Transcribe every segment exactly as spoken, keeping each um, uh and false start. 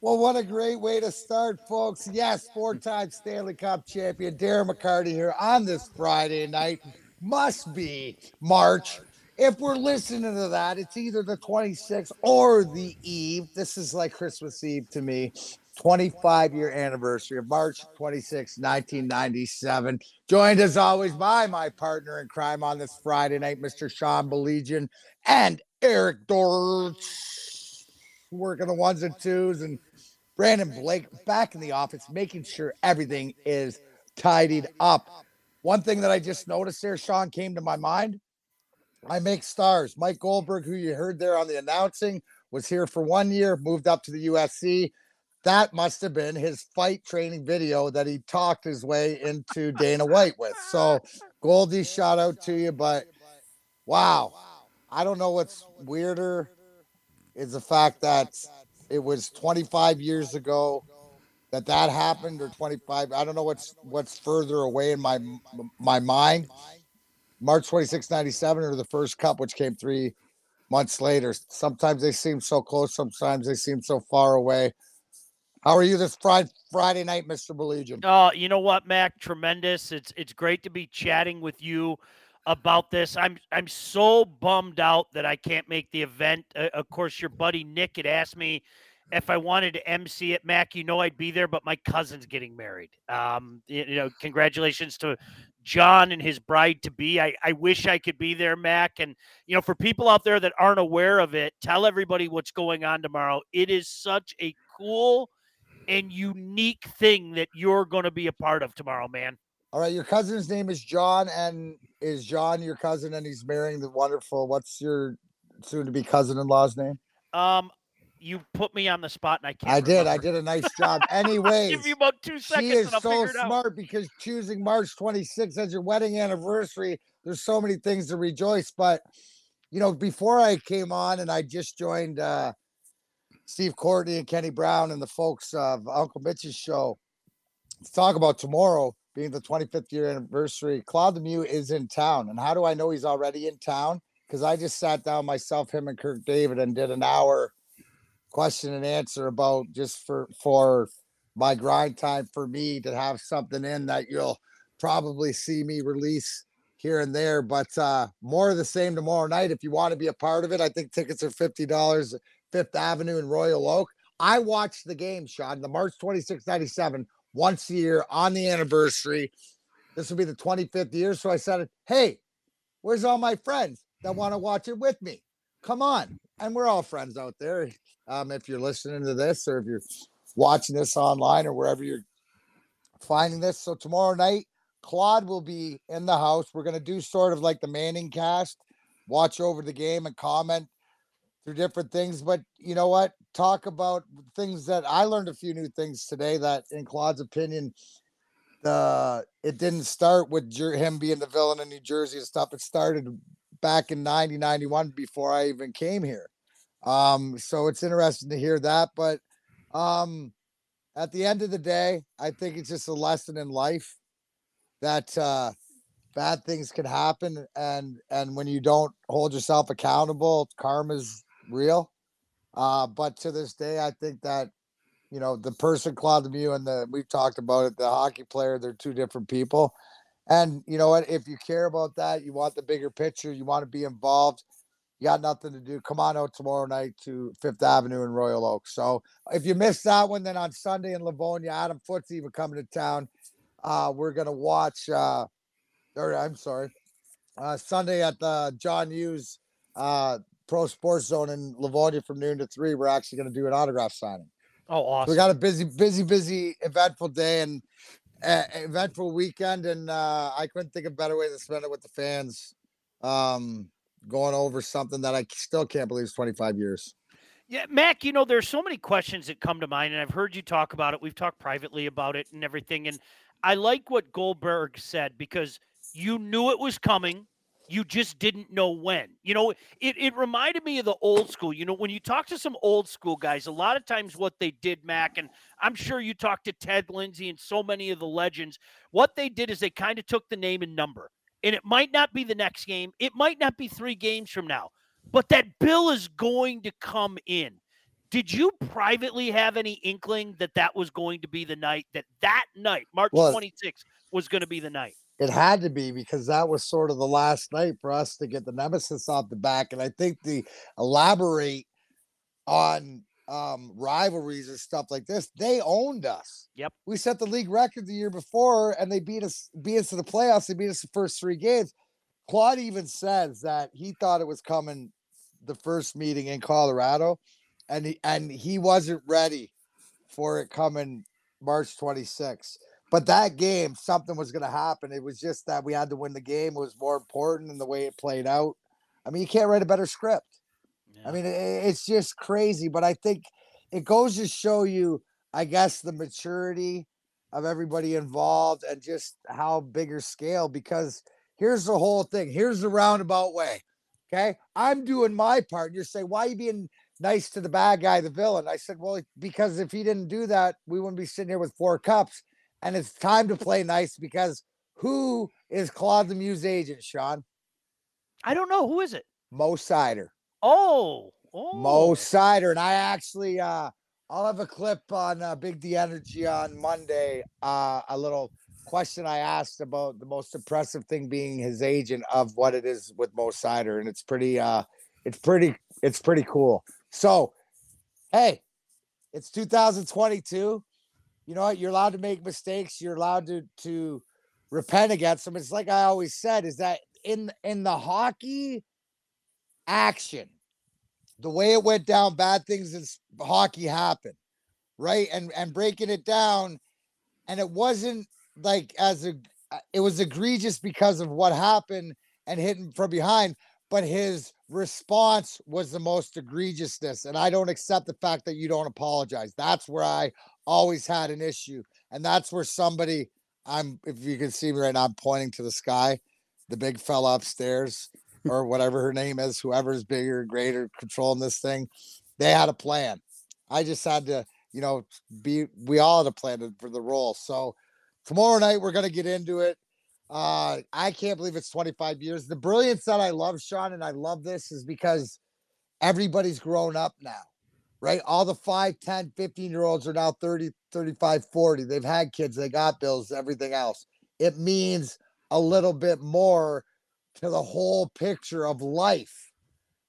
Well, what a great way to start, folks. Yes, four-time Stanley Cup champion Darren McCarty here on this Friday night. Must be March. If we're listening to that, it's either the twenty-sixth or the eve. This is like Christmas Eve to me. twenty-five-year anniversary of March twenty-sixth, nineteen ninety-seven. Joined, as always, by my partner in crime on this Friday night, Mister Sean Baligian and Eric Dorsch, working the ones and twos, and Brandon Blake back in the office, making sure everything is tidied up. One thing that I just noticed there, Sean, came to my mind. I make stars. Mike Goldberg, who you heard there on the announcing, was here for one year, moved up to the U S C. That must have been his fight training video that he talked his way into Dana White with. So, Goldie, shout out to you. But, wow, I don't know what's weirder is the fact that it was twenty-five years ago that that happened, or twenty-five. I don't know what's what's further away in my my mind. March twenty-sixth, ninety-seven, or the first cup, which came three months later. Sometimes they seem so close. Sometimes they seem so far away. How are you this Friday night, Mister Baligian? Oh, you know what, Mac? Tremendous. It's it's great to be chatting with you about this. I'm I'm so bummed out that I can't make the event. Uh, of course, your buddy Nick had asked me if I wanted to emcee it. Mac, you know I'd be there, but my cousin's getting married. Um, you, you know, congratulations to John and his bride-to-be. I, I wish I could be there, Mac. And, you know, for people out there that aren't aware of it, tell everybody what's going on tomorrow. It is such a cool and unique thing that you're going to be a part of tomorrow, man. All right. Your cousin's name is John, and is John your cousin, and he's marrying the wonderful, what's your soon to be cousin-in-law's name? Um, you put me on the spot and I can't I remember. did. I did a nice job. Anyways, give you about two seconds. She is and I'll so smart out. Because choosing March twenty-sixth as your wedding anniversary, there's so many things to rejoice. But, you know, before I came on and I just joined, uh, Steve Courtney and Kenny Brown and the folks of Uncle Mitch's show. Let's talk about tomorrow being the twenty-fifth year anniversary. Claude Lemieux is in town. And how do I know he's already in town? Because I just sat down myself, him and Kirk David, and did an hour question and answer about just for, for my grind time for me to have something in that you'll probably see me release here and there. But uh, more of the same tomorrow night. If you want to be a part of it, I think tickets are fifty dollars. Fifth Avenue in Royal Oak. I watched the game, Sean, the March twenty-sixth, ninety-seven, once a year on the anniversary. This will be the twenty-fifth year. So I said, hey, where's all my friends that want to watch it with me? Come on. And we're all friends out there. Um, if you're listening to this or if you're watching this online or wherever you're finding this. So tomorrow night, Claude will be in the house. We're going to do sort of like the Manning cast, watch over the game and comment different things, but you know what? Talk about things that I learned a few new things today. That, in Claude's opinion, uh, it didn't start with Jer- him being the villain in New Jersey and stuff. It started back in ninety, ninety-one before I even came here. Um, so it's interesting to hear that. But um, at the end of the day, I think it's just a lesson in life that uh, bad things can happen, and and when you don't hold yourself accountable, karma's real. Uh, but to this day, I think that, you know, the person Claude Lemieux and the, we've talked about it, the hockey player, they're two different people. And you know what, if you care about that, you want the bigger picture, you want to be involved, you got nothing to do, come on out tomorrow night to Fifth Avenue in Royal Oak. So if you missed that one, then on Sunday in Livonia, Adam Foote's even coming to town. Uh, we're going to watch, uh, or I'm sorry, uh, Sunday at the John Hughes, uh, Pro Sports Zone in Livonia from noon to three. We're actually going to do an autograph signing. Oh, awesome! So we got a busy, busy, busy, eventful day and uh, eventful weekend, and uh, I couldn't think of a better way to spend it with the fans, um, going over something that I still can't believe is twenty-five years. Yeah, Mac, you know, there's so many questions that come to mind, and I've heard you talk about it. We've talked privately about it and everything, and I like what Goldberg said because you knew it was coming. You just didn't know when. You know, it, it reminded me of the old school. You know, when you talk to some old school guys, a lot of times what they did, Mac, and I'm sure you talked to Ted Lindsay and so many of the legends, what they did is they kind of took the name and number. And it might not be the next game. It might not be three games from now. But that bill is going to come in. Did you privately have any inkling that that was going to be the night, that that night, March twenty-sixth, was going to be the night? It had to be, because that was sort of the last night for us to get the nemesis off the back. And I think to elaborate on um, rivalries and stuff like this, they owned us. Yep. We set the league record the year before, and they beat us, beat us to the playoffs. They beat us the first three games. Claude even says that he thought it was coming the first meeting in Colorado. And he, and he wasn't ready for it coming March twenty-sixth. But that game, something was going to happen. It was just that we had to win the game. It was more important in the way it played out. I mean, you can't write a better script. Yeah. I mean, it, it's just crazy. But I think it goes to show you, I guess, the maturity of everybody involved and just how bigger scale. Because here's the whole thing. Here's the roundabout way. Okay? I'm doing my part. You're saying, why are you being nice to the bad guy, the villain? I said, well, because if he didn't do that, we wouldn't be sitting here with four cups. And it's time to play nice, because who is Claude Lemieux's agent, Sean? I don't know. Who is it? Mo Sider. Oh, oh. Mo Sider. And I actually, uh, I'll have a clip on uh, Big D Energy on Monday. Uh, a little question I asked about the most impressive thing being his agent, of what it is with Mo Sider. And it's pretty, uh, it's pretty, it's pretty cool. So, hey, it's two thousand twenty-two. You know what? You're allowed to make mistakes. You're allowed to, to repent against them. It's like I always said, is that in, in the hockey action, the way it went down, bad things in hockey happen, right? And, and breaking it down, and it wasn't like as a, it was egregious because of what happened and hitting from behind, but his response was the most egregiousness. And I don't accept the fact that you don't apologize. That's where I always had an issue. And that's where somebody, I'm, if you can see me right now, I'm pointing to the sky, the big fella upstairs or whatever her name is, whoever's bigger, greater, controlling this thing. They had a plan. I just had to, you know, be, we all had a plan for the role. So tomorrow night, we're going to get into it. Uh, I can't believe it's twenty-five years. The brilliance that I love, Sean, and I love this, is because everybody's grown up now, right? All the five, ten, fifteen year olds are now thirty, thirty-five, forty. They've had kids, they got bills, everything else. It means a little bit more to the whole picture of life.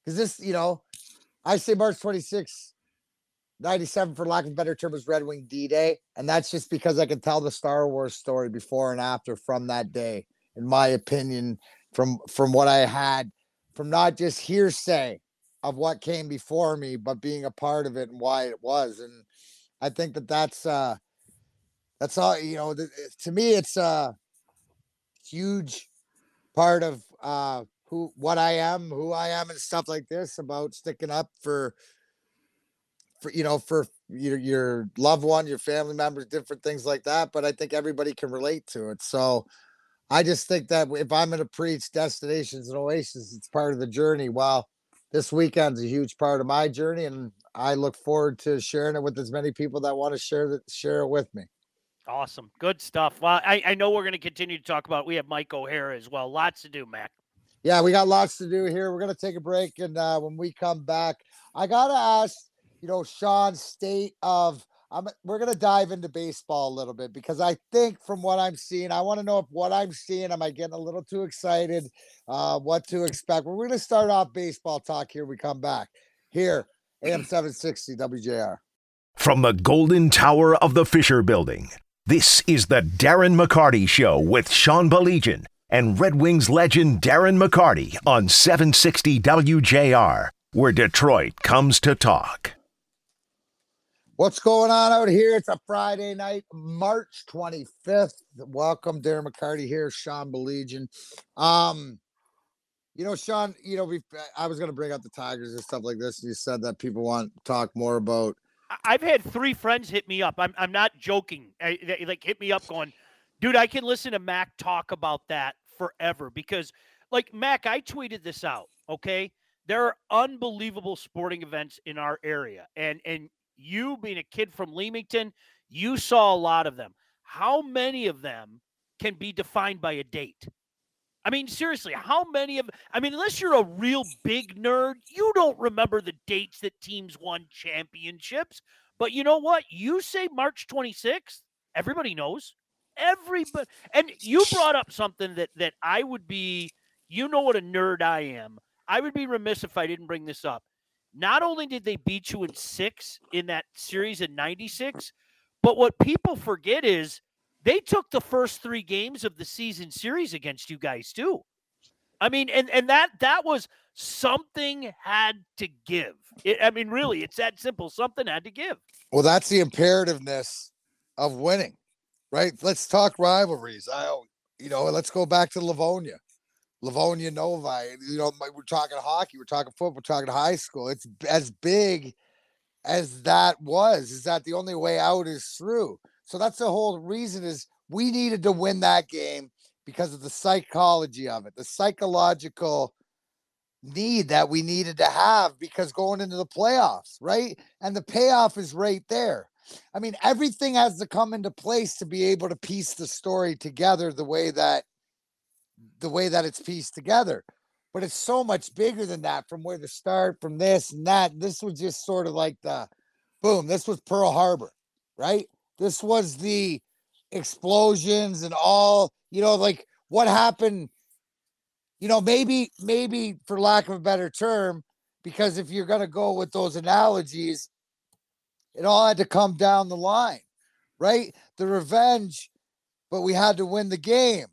Because this, you know, I say March twenty-sixth, ninety-seven, for lack of a better term, was Red Wing D-Day. And that's just because I could tell the Star Wars story before and after from that day, in my opinion, from, from what I had, from not just hearsay of what came before me, but being a part of it and why it was. And I think that that's, uh, that's all, you know, th- to me, it's a huge part of uh, who, what I am, who I am and stuff like this, about sticking up for, for, you know, for your, your loved one, your family members, different things like that. But I think everybody can relate to it. So I just think that if I'm going to preach destinations and oases, it's part of the journey. Well, this weekend's a huge part of my journey, and I look forward to sharing it with as many people that want to share that, share it with me. Awesome. Good stuff. Well, I, I know we're going to continue to talk about, we have Mike O'Hara as well. Lots to do, Mac. Yeah, we got lots to do here. We're going to take a break. And uh, when we come back, I got to ask, you know, Sean's state of, I'm, we're going to dive into baseball a little bit, because I think from what I'm seeing, I want to know if what I'm seeing, am I getting a little too excited? Uh, what to expect? We're going to start off baseball talk here. We come back here, A M seven sixty W J R. From the Golden Tower of the Fisher Building, this is the Darren McCarty Show with Sean Baligian and Red Wings legend Darren McCarty on seven sixty W J R, where Detroit comes to talk. What's going on out here? It's a Friday night, March twenty-fifth. Welcome, Darren McCarty here, Sean Baligian. Um, you know, Sean, you know, we I was going to bring up the Tigers and stuff like this, and you said that people want to talk more about. I've had three friends hit me up. I'm I'm not joking. I, they, like, hit me up going, dude, I can listen to Mac talk about that forever, because, like, Mac, I tweeted this out, okay? There are unbelievable sporting events in our area, and and. You being a kid from Leamington, you saw a lot of them. How many of them can be defined by a date? I mean, seriously, how many of, I mean, unless you're a real big nerd, you don't remember the dates that teams won championships. But you know what? You say March twenty-sixth, everybody knows. Everybody. And you brought up something that, that I would be, you know what a nerd I am. I would be remiss if I didn't bring this up. Not only did they beat you in six in that series in ninety-six, but what people forget is they took the first three games of the season series against you guys too. I mean, and, and that, that was something had to give. It, I mean, really, it's that simple. Something had to give. Well, that's the imperativeness of winning, right? Let's talk rivalries. I, you know, let's go back to Livonia. Livonia Novi, you know, we're talking hockey, we're talking football, we're talking high school. It's as big as that was. Is that the only way out is through? So that's the whole reason is we needed to win that game because of the psychology of it, the psychological need that we needed to have because going into the playoffs, right? And the payoff is right there. I mean, everything has to come into place to be able to piece the story together the way that the way that it's pieced together, but it's so much bigger than that from where to start from this and that. This was just sort of like the boom. This was Pearl Harbor, right? This was the explosions and all, you know, like what happened, you know, maybe, maybe for lack of a better term, because if you're going to go with those analogies, it all had to come down the line, right? The revenge, but we had to win the game.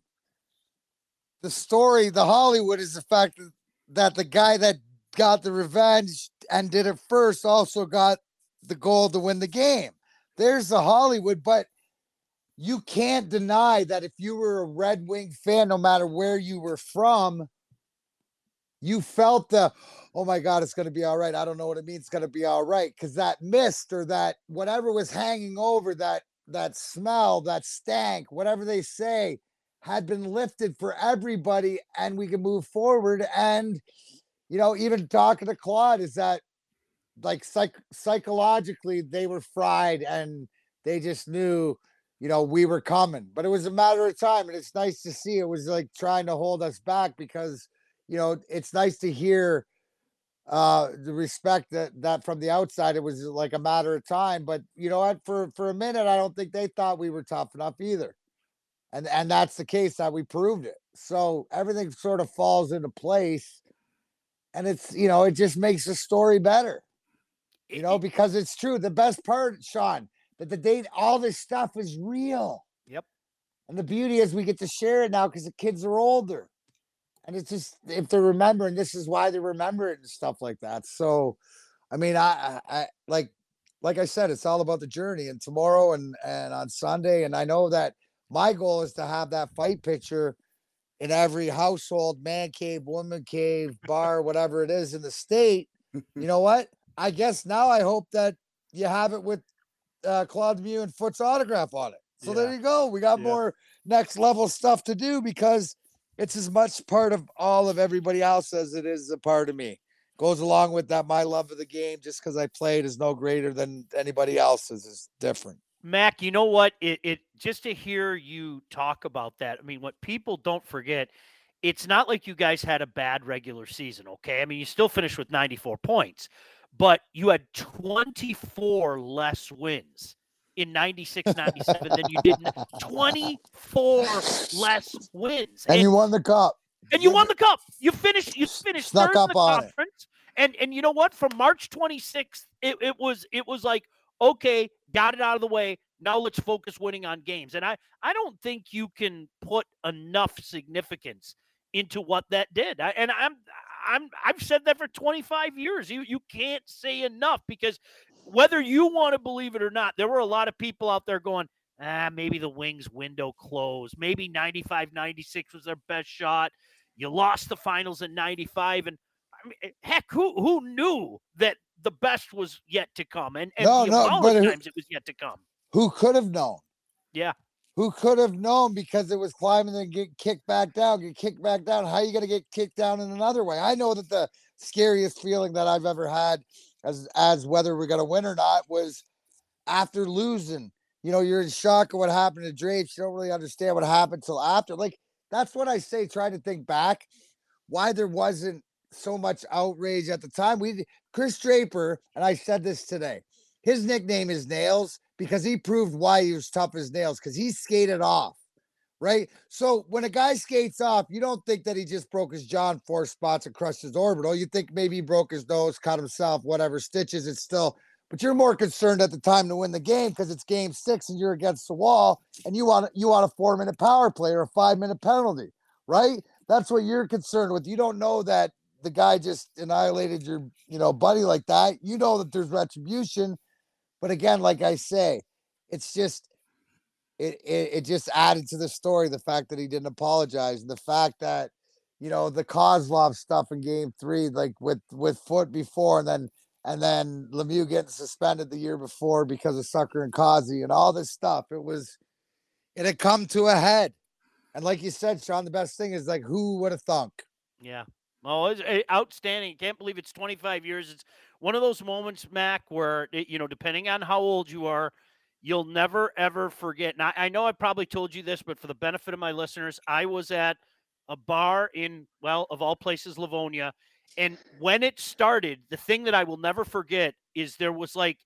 The story, the Hollywood is the fact that the guy that got the revenge and did it first also got the goal to win the game. There's the Hollywood, but you can't deny that if you were a Red Wing fan, no matter where you were from, you felt the, oh my God, it's going to be all right. I don't know what it means. It's going to be all right. Because that mist or that whatever was hanging over that, that smell, that stank, whatever they say, had been lifted for everybody and we can move forward. And, you know, even talking to Claude is that like psych- psychologically they were fried and they just knew, you know, we were coming, but it was a matter of time. And it's nice to see it was like trying to hold us back because, you know, it's nice to hear uh, the respect that, that from the outside, it was like a matter of time, but you know what, for, for a minute, I don't think they thought we were tough enough either. And and that's the case that we proved it. So everything sort of falls into place and it's, you know, it just makes the story better, you know, because it's true. The best part, Sean, that the date, all this stuff is real. Yep. And the beauty is we get to share it now because the kids are older and it's just, if they're remembering, this is why they remember it and stuff like that. So, I mean, I, I, I like, like I said, it's all about the journey and tomorrow and, and on Sunday. And I know that, my goal is to have that fight picture in every household, man cave, woman cave, bar, whatever it is in the state. You know what? I guess now I hope that you have it with uh, Claude Lemieux and Foote's autograph on it. So yeah. There you go. We got yeah. more next level stuff to do because it's as much part of all of everybody else as it is a part of me. Goes along with that. My love of the game, just because I played, is no greater than anybody else's. It's different. Mac, you know what? It, it just to hear you talk about that. I mean, what people don't forget, it's not like you guys had a bad regular season. Okay. I mean, you still finished with ninety-four points, but you had twenty-four less wins in ninety-six, ninety-seven than you did. twenty-four less wins. And, and you won the cup. And you won the cup. You finished, you finished third in the conference. And, and you know what? From March twenty-sixth, it, it was, it was like, okay, got it out of the way. Now let's focus winning on games. And I, I don't think you can put enough significance into what that did. I, and I'm, I'm, I've said that for twenty-five years. You, you can't say enough because whether you want to believe it or not, there were a lot of people out there going, ah, maybe the Wings window closed. Maybe ninety-five, ninety-six was their best shot. You lost the finals in ninety-five. And I mean, heck, who, who knew that the best was yet to come. And, and no, the no, but times who, it was yet to come. Who could have known? Yeah. Who could have known because it was climbing and get kicked back down, get kicked back down. How are you going to get kicked down in another way? I know that the scariest feeling that I've ever had as, as whether we're going to win or not was after losing, you know, you're in shock of what happened to Drapes. You don't really understand what happened till after. Like that's what I say, trying to think back why there wasn't so much outrage at the time. We Chris Draper, and I said this today, his nickname is Nails because he proved why he was tough as nails, because he skated off, right? So when a guy skates off, you don't think that he just broke his jaw in four spots and crushed his orbital. You think maybe he broke his nose, cut himself, whatever, stitches, it's still... But you're more concerned at the time to win the game because it's game six and you're against the wall and you want you want a four-minute power play or a five-minute penalty, right? That's what you're concerned with. You don't know that the guy just annihilated your, you know, buddy like that. You know that there's retribution. But again, like I say, it's just it, it, it just added to the story, the fact that he didn't apologize and the fact that, you know, the Kozlov stuff in game three, like with, with Foote before and then And then Lemieux getting suspended the year before because of Sucker and Kazi and all this stuff. It was, it had come to a head. And like you said, Sean, the best thing is like, who would have thunk? Yeah. Oh, it's outstanding. Can't believe it's twenty-five years. It's one of those moments, Mac, where, you know, depending on how old you are, you'll never, ever forget. And I, I know I probably told you this, but for the benefit of my listeners, I was at a bar in, well, of all places, Livonia. And when it started, the thing that I will never forget is there was like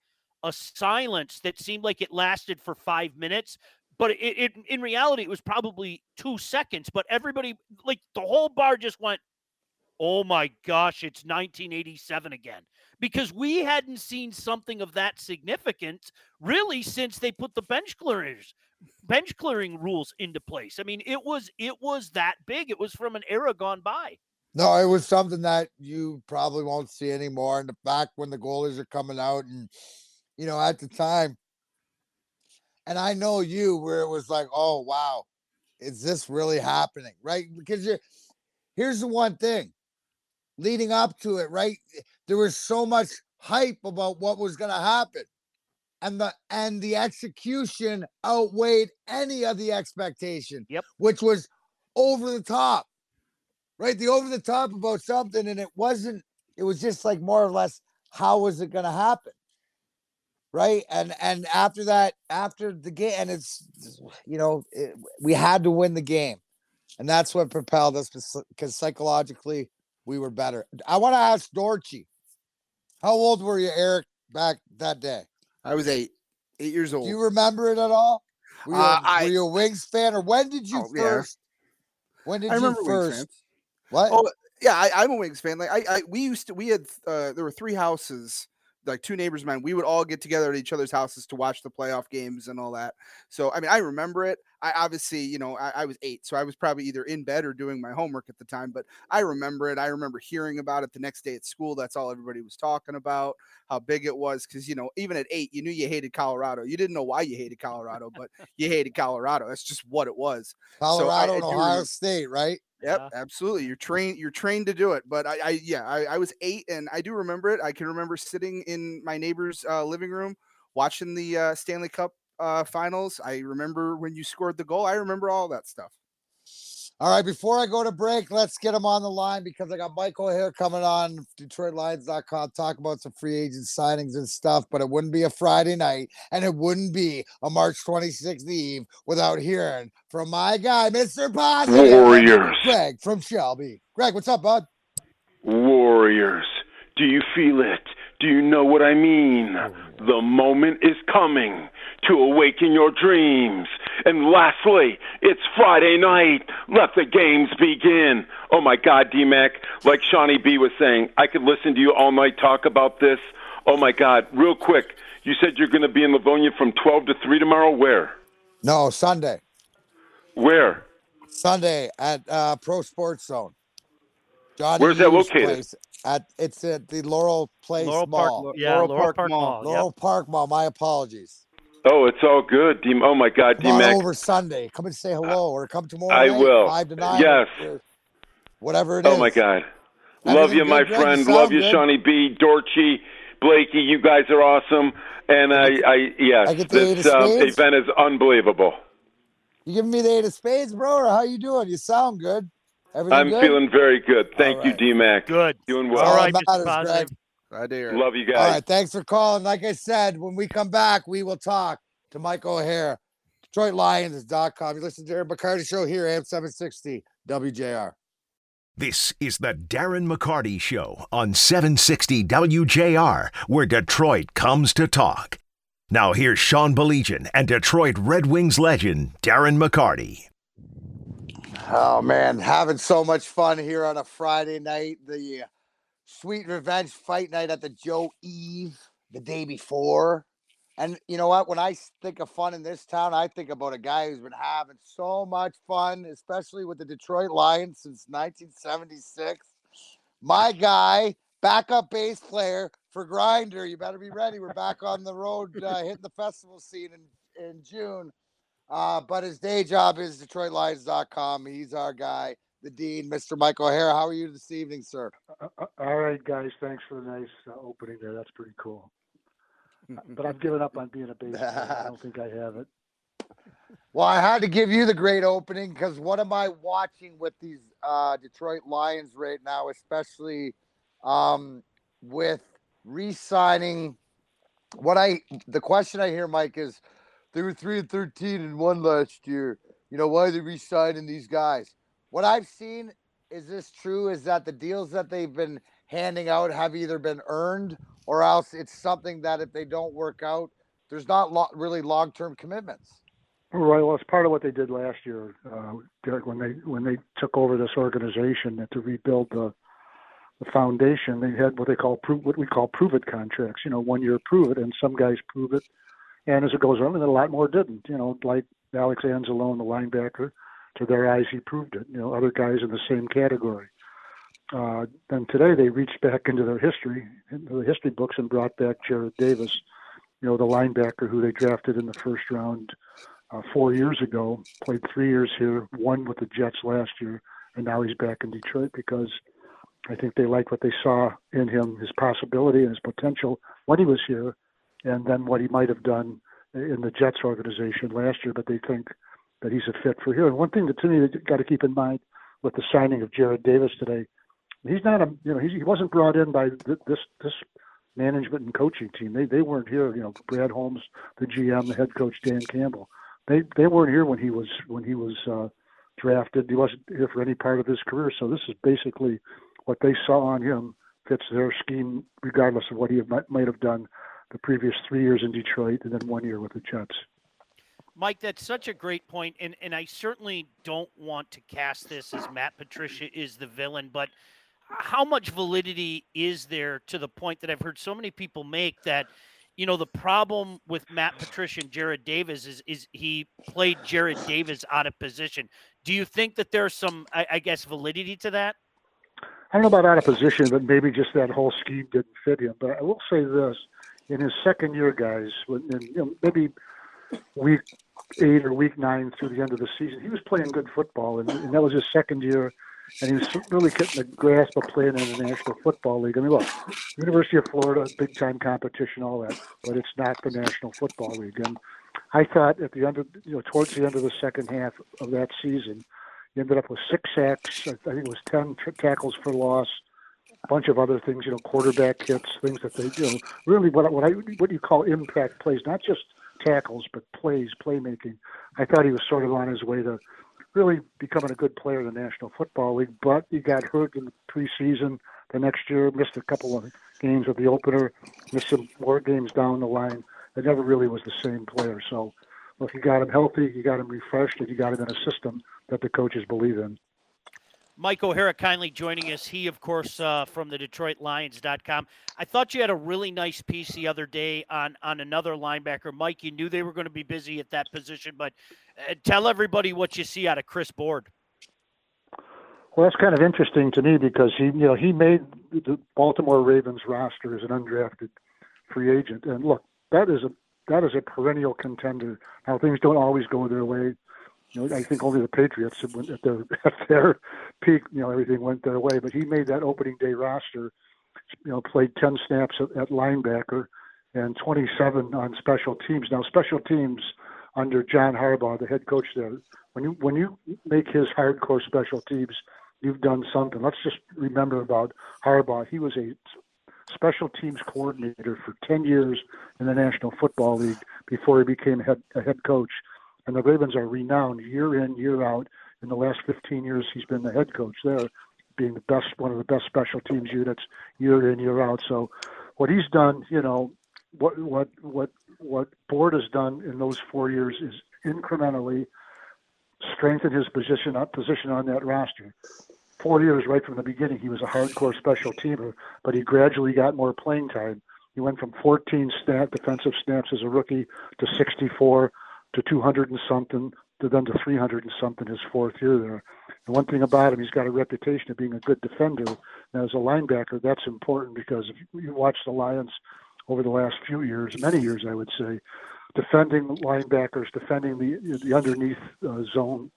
a silence that seemed like it lasted for five minutes, but it, it in reality, it was probably two seconds, but everybody, like the whole bar just went, oh my gosh, it's nineteen eighty-seven again, because we hadn't seen something of that significance really since they put the bench clearers, bench clearing rules into place. I mean, it was, it was that big. It was from an era gone by. No, it was something that you probably won't see anymore. And the fact when the goalies are coming out and, you know, at the time, and I know you where it was like, oh, wow, is this really happening? Right. Because you're, here's the one thing leading up to it, right? There was so much hype about what was going to happen and the, and the execution outweighed any of the expectation, yep, which was over the top. Right, the over the top about something, and it wasn't, it was just like more or less, how was it going to happen? Right. And, and after that, after the game, and it's, you know, it, we had to win the game. And that's what propelled us because psychologically we were better. I want to ask Dorchy, how old were you, Eric, back that day? I was eight, eight years old. Do you remember it at all? Were you, uh, I, were you a Wings fan, or when did you oh, first? Yeah. When did I you first? What? Oh yeah, I, I'm a Wings fan. Like I, I, we used to, we had, uh, there were three houses, like two neighbors of mine. We would all get together at each other's houses to watch the playoff games and all that. So I mean, I remember it. I obviously, you know, I, I was eight, so I was probably either in bed or doing my homework at the time. But I remember it. I remember hearing about it the next day at school. That's all everybody was talking about, how big it was. Because you know, even at eight, you knew you hated Colorado. You didn't know why you hated Colorado, but you hated Colorado. That's just what it was. Colorado so I, and Ohio remember- State, right? Yep, yeah. Absolutely. You're trained. You're trained to do it. But I, I yeah, I, I was eight, and I do remember it. I can remember sitting in my neighbor's uh, living room watching the uh, Stanley Cup uh, Finals. I remember when you scored the goal. I remember all that stuff. All right, before I go to break, let's get him on the line because I got Mike O'Hara coming on Detroit Lions dot com, talk about some free agent signings and stuff, but it wouldn't be a Friday night and it wouldn't be a March twenty-sixth eve without hearing from my guy, Mister Positive. Warriors. Greg from Shelby. Greg, what's up, bud? Warriors. Do you feel it? Do you know what I mean? The moment is coming to awaken your dreams. And lastly, it's Friday night. Let the games begin. Oh, my God, D-Mac. Like Shawnee B was saying, I could listen to you all night talk about this. Oh, my God. Real quick, you said you're going to be in Livonia from twelve to three tomorrow. Where? No, Sunday. Where? Sunday at uh, Pro Sports Zone. Johnny Where's that located? Place. At it's at the Laurel Place Laurel Mall. Park, yeah, Laurel, Laurel Park, Park Mall. Mall. Laurel yep. Park Mall. My apologies. Oh, it's all good. D- oh my God, D Mac. Over Sunday, come and say hello, uh, or come tomorrow. I night, will. Five to nine. Yes. Whatever it oh is. Oh my God, love you, my friend. You love you, good. Shawnee B, Dorchy, Blakey. You guys are awesome. And I, I, I yes, I this uh, event is unbelievable. You giving me the eight of spades, bro? Or how you doing? You sound good. Everything I'm good? Feeling very good. Thank right. you, D-Mac. Good. Doing well. All right, matters, Greg. Right here. Love you guys. All right, thanks for calling. Like I said, when we come back, we will talk to Mike O'Hara, Detroit Lions is dot com. You listen to Darren McCarty Show here, A M seven sixty W J R. This is the Darren McCarty Show on seven sixty W J R, where Detroit comes to talk. Now here's Sean Baligian and Detroit Red Wings legend Darren McCarty. Oh, man, having so much fun here on a Friday night. The Sweet Revenge fight night at the Joe Eve the day before. And you know what? When I think of fun in this town, I think about a guy who's been having so much fun, especially with the Detroit Lions since nineteen seventy-six. My guy, backup bass player for Grindr. You better be ready. We're back on the road, uh, hitting the festival scene in, in June. Uh, but his day job is Detroit Lions dot com. He's our guy, the Dean, Mister Mike O'Hara. How are you this evening, sir? Uh, uh, all right, guys. Thanks for the nice uh, opening there. That's pretty cool. But I've given up on being a bass player. I don't think I have it. Well, I had to give you the great opening because what am I watching with these uh, Detroit Lions right now, especially um, with re-signing? What I the question I hear, Mike, is they were three and thirteen and one last year. You know, why are they re-signing these guys? What I've seen is this true is that the deals that they've been handing out have either been earned or else it's something that if they don't work out, there's not lo- really long-term commitments. Right. Well, it's part of what they did last year, uh, Derek, when they when they took over this organization to rebuild the, the foundation. They had what they call pro- what we call prove-it contracts. You know, one year prove it, and some guys prove it, and as it goes on, and then a lot more didn't. You know, like Alex Anzalone, the linebacker, to their eyes he proved it. You know, other guys in the same category. Uh, and today they reached back into their history, into the history books, and brought back Jarrad Davis, you know, the linebacker who they drafted in the first round uh, four years ago, played three years here, won with the Jets last year, and now he's back in Detroit because I think they liked what they saw in him, his possibility and his potential when he was here, and then what he might have done in the Jets organization last year, but they think that he's a fit for here. And one thing that to me they've got to keep in mind with the signing of Jarrad Davis today, he's not a, you know, he's, he wasn't brought in by th- this this management and coaching team. They they weren't here. You know, Brad Holmes, the G M, the head coach Dan Campbell, they they weren't here when he was when he was uh, drafted. He wasn't here for any part of his career. So this is basically what they saw on him fits their scheme, regardless of what he have, might have done the previous three years in Detroit and then one year with the Jets. Mike, that's such a great point, and and I certainly don't want to cast this as Matt Patricia is the villain, but how much validity is there to the point that I've heard so many people make that, you know, the problem with Matt Patricia and Jarrad Davis is, is he played Jarrad Davis out of position. Do you think that there's some, I, I guess, validity to that? I don't know about out of position, but maybe just that whole scheme didn't fit him. But I will say this, in his second year, guys, in, you know, maybe week eight or week nine through the end of the season, he was playing good football, and, and that was his second year. And he's really getting a grasp of playing in the National Football League. I mean, look, University of Florida, big-time competition, all that, but it's not the National Football League. And I thought at the end of, you know, towards the end of the second half of that season, he ended up with six sacks, I think it was ten t- tackles for loss, a bunch of other things, you know, quarterback hits, things that they do. You know, really what what I what you call impact plays, not just tackles, but plays, playmaking. I thought he was sort of on his way to really becoming a good player in the National Football League, but he got hurt in the preseason the next year, missed a couple of games at the opener, missed some more games down the line. It never really was the same player. So, look, you got him healthy, you got him refreshed, and you got him in a system that the coaches believe in. Mike O'Hara kindly joining us. He, of course, uh, from the Detroit Lions dot com. I thought you had a really nice piece the other day on, on another linebacker. Mike, you knew they were going to be busy at that position, but uh, tell everybody what you see out of Chris Board. Well, that's kind of interesting to me because he, you know, he made the Baltimore Ravens roster as an undrafted free agent. And look, that is a, that is a perennial contender. Now, things don't always go their way. You know, I think only the Patriots at their, at their peak, you know, everything went their way. But he made that opening day roster, you know, played ten snaps at, at linebacker and twenty-seven on special teams. Now, special teams under John Harbaugh, the head coach there, when you when you make his hardcore special teams, you've done something. Let's just remember about Harbaugh. He was a special teams coordinator for ten years in the National Football League before he became head, a head coach. And the Ravens are renowned year in, year out. In the last fifteen years, he's been the head coach there, being the best, one of the best special teams units year in, year out. So what he's done, you know, what what what what Board has done in those four years is incrementally strengthened his position position on that roster. Four years right from the beginning, he was a hardcore special teamer, but he gradually got more playing time. He went from fourteen snap, defensive snaps as a rookie to sixty-four to two hundred and something to then to three hundred and something his fourth year there. And one thing about him, he's got a reputation of being a good defender. And as a linebacker, that's important because if you watch the Lions over the last few years, many years, I would say, defending linebackers, defending the the underneath uh, zone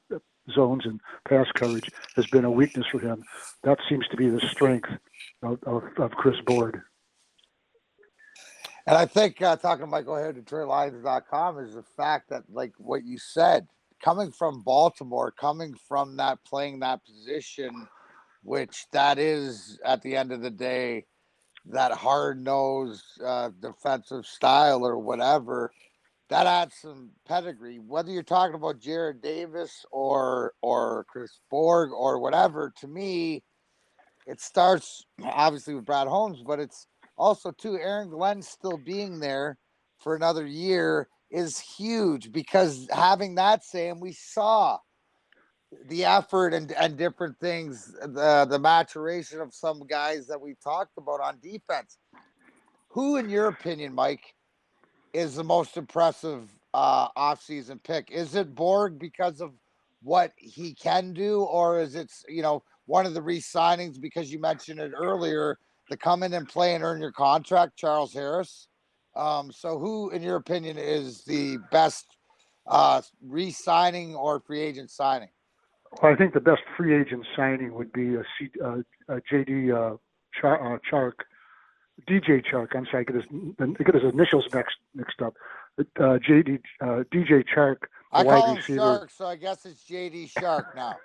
zones and pass coverage has been a weakness for him. That seems to be the strength of, of, of Chris Board. And I think uh, talking to Mike O'Hara, Detroit Lions dot com, is the fact that, like what you said, coming from Baltimore, coming from that, playing that position, which that is, at the end of the day, that hard-nosed uh, defensive style or whatever, that adds some pedigree. Whether you're talking about Jarrad Davis or or Chris Board or whatever, to me, it starts obviously with Brad Holmes, but it's also, too, Aaron Glenn still being there for another year is huge, because having that same, we saw the effort and, and different things, the, the maturation of some guys that we've talked about on defense. Who, in your opinion, Mike, is the most impressive uh, offseason pick? Is it Board because of what he can do, or is it, you know, one of the re-signings, because you mentioned it earlier, to come in and play and earn your contract, Charles Harris? Um, so who, in your opinion, is the best uh, re-signing or free agent signing? Well, I think the best free agent signing would be a, C, uh, a J D uh, Char, uh, Chark, D J Chark. I'm sorry, I get his, I get his initials mixed, mixed up. Uh, J D uh, D J Chark. I call him receiver. Shark, so I guess it's J D Chark now,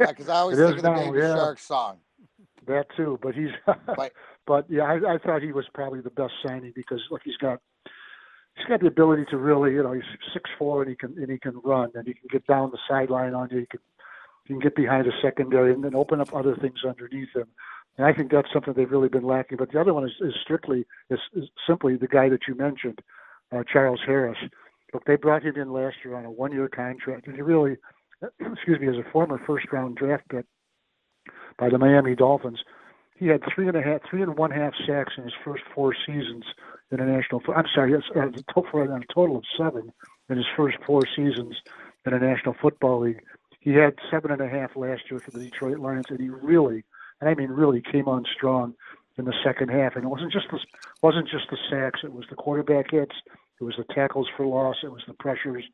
because I always it think of the now, Baby yeah. Shark song. That too, but he's, but, but yeah, I, I thought he was probably the best signing because look, he's got, he's got the ability to really, you know, he's six foot four and he can, and he can run and he can get down the sideline on you. He can, he can get behind a secondary and then open up other things underneath him. And I think that's something they've really been lacking. But the other one is, is strictly, is, is simply the guy that you mentioned, uh, Charles Harris. Look, they brought him in last year on a one-year contract, and he really, excuse me, as a former first-round draft pick by the Miami Dolphins, he had three and a half, three and one half sacks in his first four seasons in the national. I'm sorry, yes, uh, a total of seven in his first four seasons in the National Football League. He had seven and a half last year for the Detroit Lions, and he really, and I mean really, came on strong in the second half. And it wasn't just the wasn't just the sacks; it was the quarterback hits, it was the tackles for loss, it was the pressures,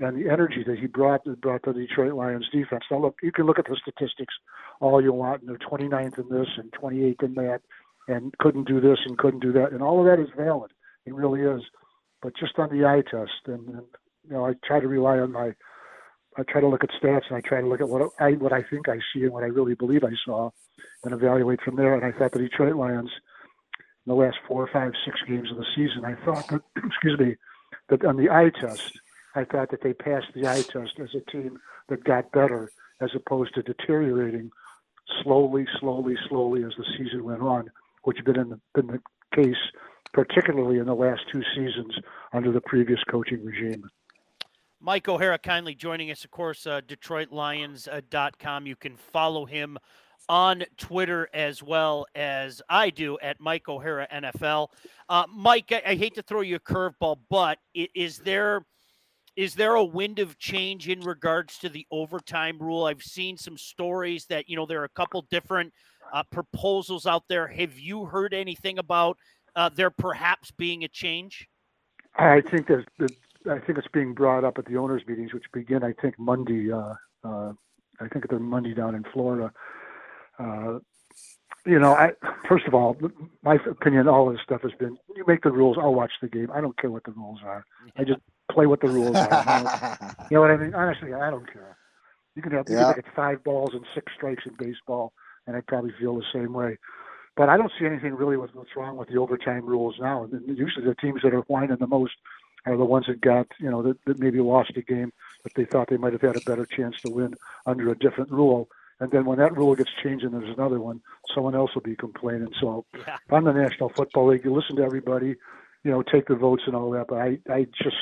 and the energy that he brought brought to the Detroit Lions defense. Now, look, you can look at the statistics all you want, and they're twenty-ninth in this and twenty-eighth in that, and couldn't do this and couldn't do that, and all of that is valid. It really is. But just on the eye test, and, and you know, I try to rely on my, I try to look at stats, and I try to look at what I what I think I see and what I really believe I saw, and evaluate from there. And I thought the Detroit Lions, in the last four, five, six games of the season, I thought that, excuse me, that on the eye test, I thought that they passed the eye test as a team that got better as opposed to deteriorating slowly, slowly, slowly as the season went on, which had been, in the, been the case particularly in the last two seasons under the previous coaching regime. Mike O'Hara kindly joining us, of course, uh, Detroit Lions dot com. You can follow him on Twitter as well as I do at Mike O'Hara N F L. Uh, Mike, I, I hate to throw you a curveball, but is there – Is there a wind of change in regards to the overtime rule? I've seen some stories that, you know, there are a couple different uh, proposals out there. Have you heard anything about uh, there perhaps being a change? I think there's, I think it's being brought up at the owners' meetings, which begin, I think, Monday. Uh, uh, I think they're Monday down in Florida. Uh, you know, I first of all, my opinion, all of this stuff has been, you make the rules, I'll watch the game. I don't care what the rules are. I just play what the rules are. You know, you know what I mean? Honestly, I don't care. You can have you yeah. can get five balls and six strikes in baseball, and I probably feel the same way. But I don't see anything really with what's wrong with the overtime rules now. And usually the teams that are whining the most are the ones that got, you know, that, that maybe lost a game. that they thought they might have had a better chance to win under a different rule. And then when that rule gets changed and there's another one, someone else will be complaining. So yeah. on the National Football League, you listen to everybody, you know, take the votes and all that. But I, I just,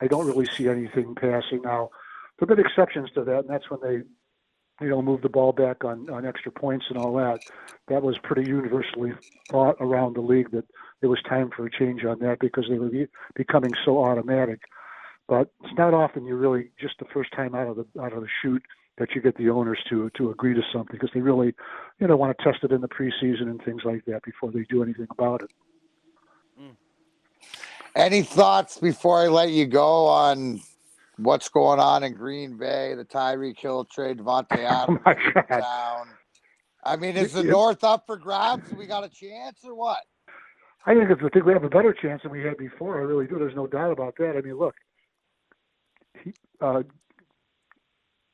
I don't really see anything passing now. There have been exceptions to that, and that's when they, you know, move the ball back on, on extra points and all that. That was pretty universally thought around the league that it was time for a change on that because they were becoming so automatic. But it's not often you really just the first time out of the out of the chute that you get the owners to to agree to something because they really, you know, want to test it in the preseason and things like that before they do anything about it. Mm. Any thoughts before I let you go on what's going on in Green Bay, the Tyreek Hill trade, Davante Adams oh my down? I mean, is the North up for grabs? We got a chance or what? I think it's, I think we have a better chance than we had before. I really do. There's no doubt about that. I mean, look, he, uh,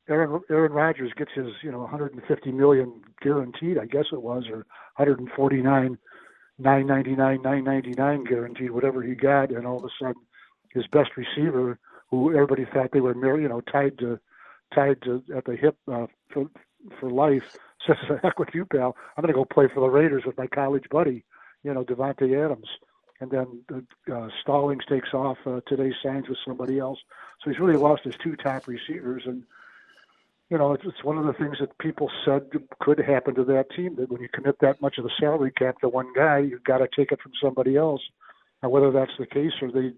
Aaron, Aaron Rodgers gets his, you know, one hundred fifty million dollars guaranteed, I guess it was, or one hundred forty-nine, nine ninety-nine, nine ninety-nine guaranteed, whatever he got, and all of a sudden his best receiver, who everybody thought they were, you know, tied to, tied to at the hip uh, for for life, says, "Heck with you, pal! I'm going to go play for the Raiders with my college buddy, you know, Davante Adams." And then uh, Stallings takes off uh, today, signs with somebody else. So he's really lost his two top receivers, and you know, it's, it's one of the things that people said could happen to that team. That when you commit that much of the salary cap to one guy, you've got to take it from somebody else. And whether that's the case or they.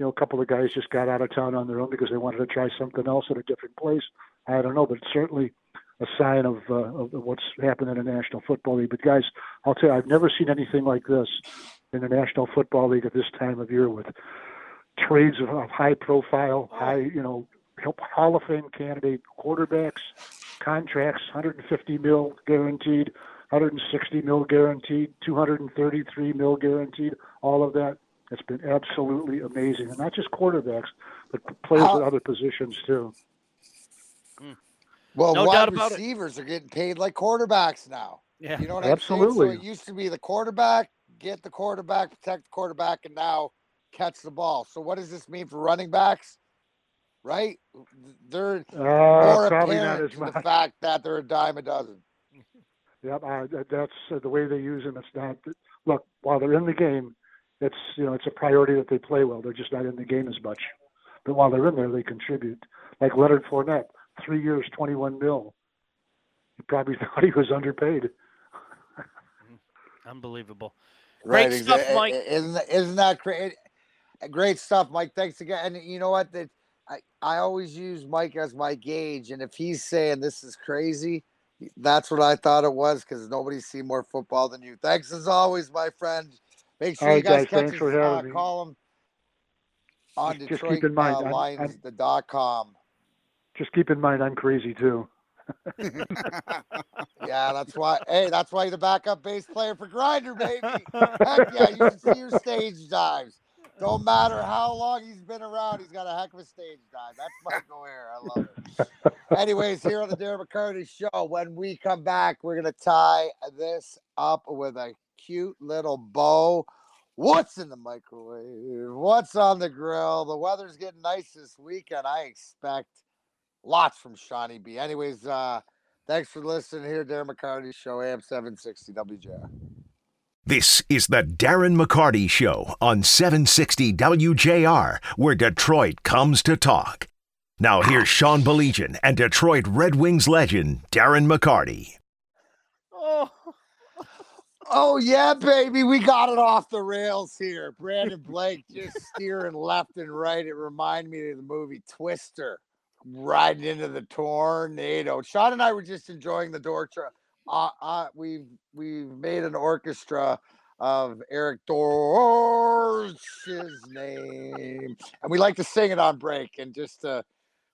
You know, a couple of guys just got out of town on their own because they wanted to try something else at a different place. I don't know, but it's certainly a sign of, uh, of what's happened in the National Football League. But, guys, I'll tell you, I've never seen anything like this in the National Football League at this time of year with trades of, of high profile, high, you know, Hall of Fame candidate quarterbacks, contracts, one hundred fifty mil guaranteed, one hundred sixty mil guaranteed, two hundred thirty-three mil guaranteed, all of that. It's been absolutely amazing. And not just quarterbacks, but players at other positions, too. Well, no wide receivers are getting paid like quarterbacks now. Yeah. You know what absolutely. I'm saying? So it used to be the quarterback, get the quarterback, protect the quarterback, and now catch the ball. So what does this mean for running backs? Right? They're uh, more apparent to the fact that they're a dime a dozen. Yep, uh, that's uh, the way they use them. It's not – look, while they're in the game, it's, you know, it's a priority that they play well. They're just not in the game as much. But while they're in there, they contribute. Like Leonard Fournette, three years, twenty-one mil. You probably thought he was underpaid. Unbelievable. Right. Great stuff, Mike. Isn't, isn't that great? Great stuff, Mike. Thanks again. And you know what? That I, I always use Mike as my gauge. And if he's saying this is crazy, that's what I thought it was because nobody's seen more football than you. Thanks as always, my friend. Make sure right, you guys, guys catch his uh, column on just Detroit keep in mind, uh, Lions, I'm, I'm, the dot com. Just keep in mind, I'm crazy too. Yeah, that's why. Hey, that's why you're the backup bass player for Grindr, baby. Heck yeah, you should see your stage dives. Don't matter how long he's been around, he's got a heck of a stage dive. That's Mike O'Hara. I love it. Anyways, here on the Darren McCarty Show, when we come back, we're gonna tie this up with a cute little bow. What's in the microwave? What's on the grill? The weather's getting nice this weekend. I expect lots from Shawnee B. Anyways, uh, thanks for listening here, Darren McCarty Show, A M seven sixty W J R. This is the Darren McCarty Show on seven sixty W J R, where Detroit comes to talk. Now here's Sean Baligian and Detroit Red Wings legend Darren McCarty. Oh. Oh, yeah, baby. We got it off the rails here. Brandon Blake just steering left and right. It reminded me of the movie Twister, riding into the tornado. Sean and I were just enjoying the Dorcha. Uh, uh, we've, we've made an orchestra of Eric Dorsch's name. And we like to sing it on break and just uh,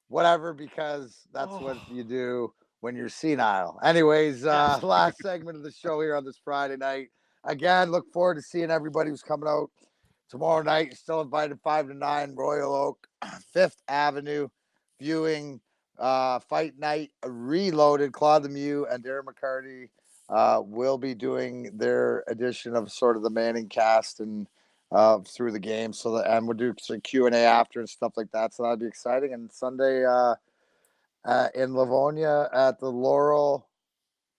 whatever, because that's oh. what you do when you're senile. Anyways, uh, last segment of the show here on this Friday night. Again, look forward to seeing everybody who's coming out tomorrow night. You're still invited five to nine, Royal Oak, Fifth Avenue, viewing uh, Fight Night Reloaded. Claude Lemieux and Darren McCarty uh, will be doing their edition of sort of the Manning cast and uh, through the game. So that, and we'll do some Q and A after and stuff like that. So that'll be exciting. And Sunday uh, uh, in Livonia at the Laurel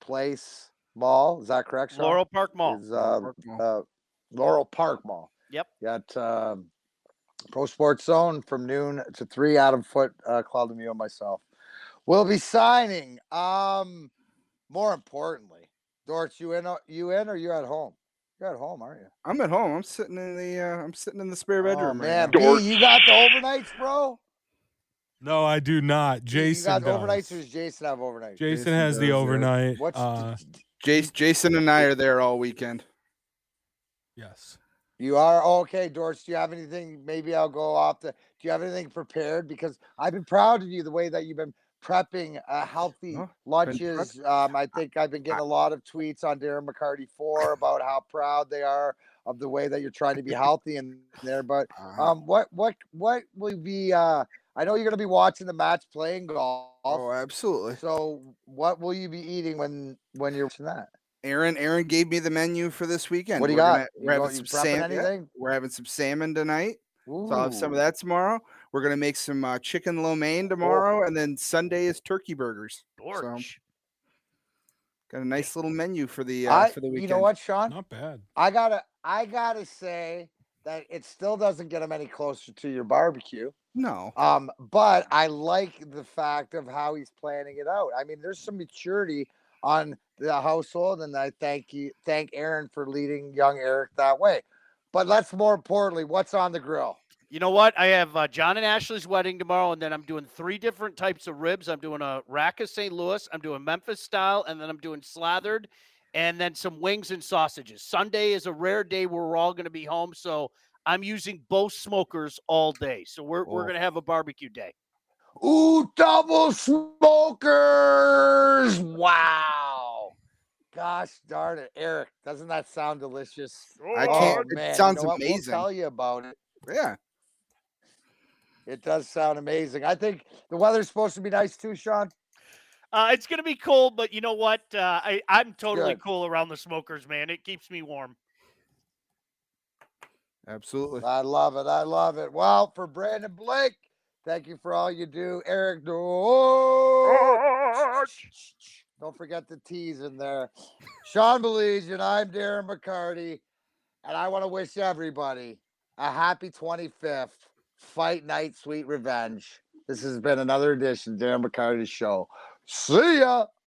Place Mall. Is that correct, Sean? Laurel Park Mall. Is, uh, Laurel, Park Mall. Uh, Laurel Park Mall. Yep. Got um, Pro Sports Zone from noon to three. Adam Foote, uh, Claude Lemieux, and myself will be signing. Um, more importantly, Dortch, you in? You in, or you're at home? You're at home, aren't you? I'm at home. I'm sitting in the. Uh, I'm sitting in the spare bedroom. Oh, man, right now. B, you got the overnights, bro. No, I do not. Jason, you got overnights, or does Jason have overnight? Jason, Jason has the overnight. What's uh, Jason? Jason and I are there all weekend. Yes. You are? Oh, okay, Dortch, do you have anything? Maybe I'll go off the. Do you have anything prepared? Because I've been proud of you the way that you've been prepping uh, healthy oh, lunches. Um, I think I've been getting a lot of tweets on Darren McCarty four about how proud they are of the way that you're trying to be healthy in there. But um, what what what will be? Uh, I know you're going to be watching the match playing golf. Oh, absolutely. So what will you be eating when when you're watching that? Aaron, Aaron gave me the menu for this weekend. What do you we're got? Gonna, we're, you having some salmon. Anything? We're having some salmon tonight. Ooh. So I'll have some of that tomorrow. We're going to make some uh, chicken lo mein tomorrow. Oh. And then Sunday is turkey burgers. So, got a nice little menu for the, uh, I, for the weekend. You know what, Sean? Not bad. I gotta, I gotta say that it still doesn't get them any closer to your barbecue. No. Um, but I like the fact of how he's planning it out. I mean, there's some maturity on the household, and I thank you, thank Aaron for leading young Eric that way. But let's more importantly, what's on the grill? You know what? I have uh, John and Ashley's wedding tomorrow, and then I'm doing three different types of ribs. I'm doing a rack of Saint Louis, I'm doing Memphis style, and then I'm doing slathered, and then some wings and sausages. Sunday is a rare day where we're all going to be home, so I'm using both smokers all day. So we're oh. we're going to have a barbecue day. Ooh, double smokers! Wow. Gosh darn it, Eric. Doesn't that sound delicious? I can't. Oh, man. It sounds you know amazing. We'll tell you about it. Yeah. It does sound amazing. I think the weather's supposed to be nice too, Sean. Uh, it's going to be cold, but you know what? Uh, I, I'm totally Good. cool around the smokers, man. It keeps me warm. Absolutely. I love it. I love it. Well, for Brandon Blake, thank you for all you do, Eric Dorsch. Don't forget the T's in there. Sean Baligian, and I'm Darren McCarty, and I want to wish everybody a happy twenty-fifth Fight Night Sweet Revenge. This has been another edition of Darren McCarty's show. See ya!